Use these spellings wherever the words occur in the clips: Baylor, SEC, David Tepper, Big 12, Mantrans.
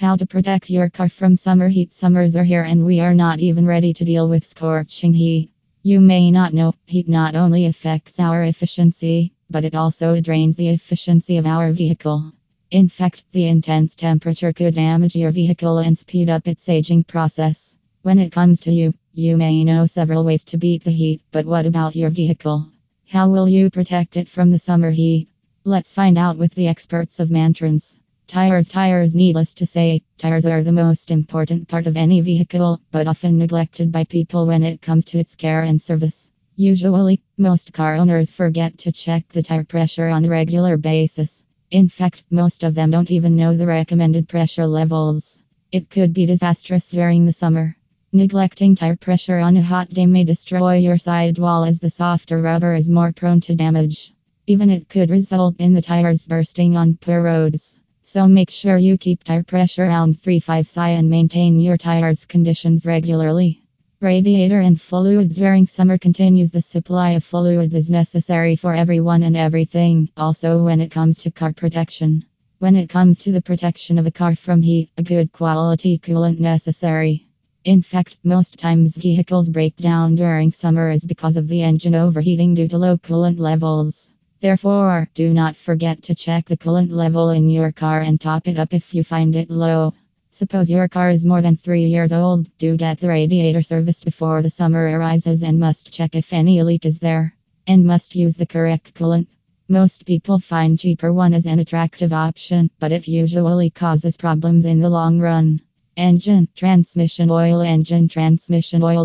How to protect your car from summer heat. Summers are here and we are not even ready to deal with scorching heat. You may not know, heat not only affects our efficiency, but it also drains the efficiency of our vehicle. In fact, the intense temperature could damage your vehicle and speed up its aging process. When it comes to you, you may know several ways to beat the heat, but what about your vehicle? How will you protect it from the summer heat? Let's find out with the experts of Mantrans. Tires. Needless to say, tires are the most important part of any vehicle, but often neglected by people when it comes to its care and service. Usually, most car owners forget to check the tire pressure on a regular basis. In fact, most of them don't even know the recommended pressure levels. It could be disastrous during the summer. Neglecting tire pressure on a hot day may destroy your sidewall, as the softer rubber is more prone to damage. Even it could result in the tires bursting on poor roads. So make sure you keep tire pressure around 3.5 psi and maintain your tires' conditions regularly. Radiator and fluids. During summer continues, the supply of fluids is necessary for everyone and everything, also when it comes to car protection. When it comes to the protection of a car from heat, a good quality coolant necessary. In fact, most times vehicles break down during summer is because of the engine overheating due to low coolant levels. Therefore, do not forget to check the coolant level in your car and top it up if you find it low. Suppose your car is more than 3 years old, do get the radiator serviced before the summer arises and must check if any leak is there. And must use the correct coolant. Most people find cheaper one as an attractive option, but it usually causes problems in the long run. Engine transmission oil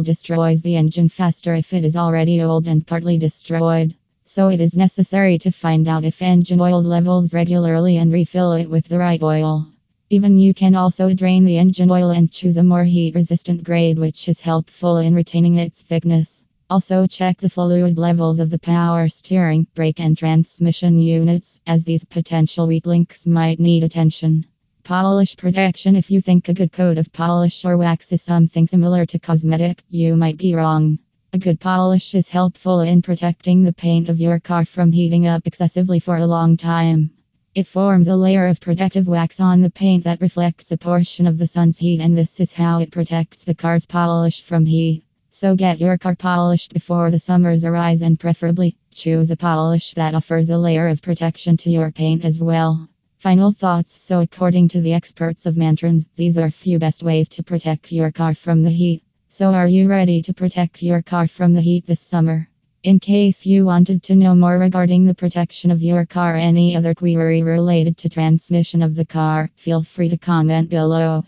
destroys the engine faster if it is already old and partly destroyed. So it is necessary to find out if engine oil levels regularly and refill it with the right oil. Even you can also drain the engine oil and choose a more heat-resistant grade, which is helpful in retaining its thickness. Also check the fluid levels of the power steering, brake and transmission units, as these potential weak links might need attention. Polish protection. If you think a good coat of polish or wax is something similar to cosmetic, you might be wrong. A good polish is helpful in protecting the paint of your car from heating up excessively for a long time. It forms a layer of protective wax on the paint that reflects a portion of the sun's heat, and this is how it protects the car's polish from heat. So get your car polished before the summers arise, and preferably choose a polish that offers a layer of protection to your paint as well. Final thoughts. So according to the experts of Mantrans, these are few best ways to protect your car from the heat. So are you ready to protect your car from the heat this summer? In case you wanted to know more regarding the protection of your car, any other query related to transmission of the car, feel free to comment below.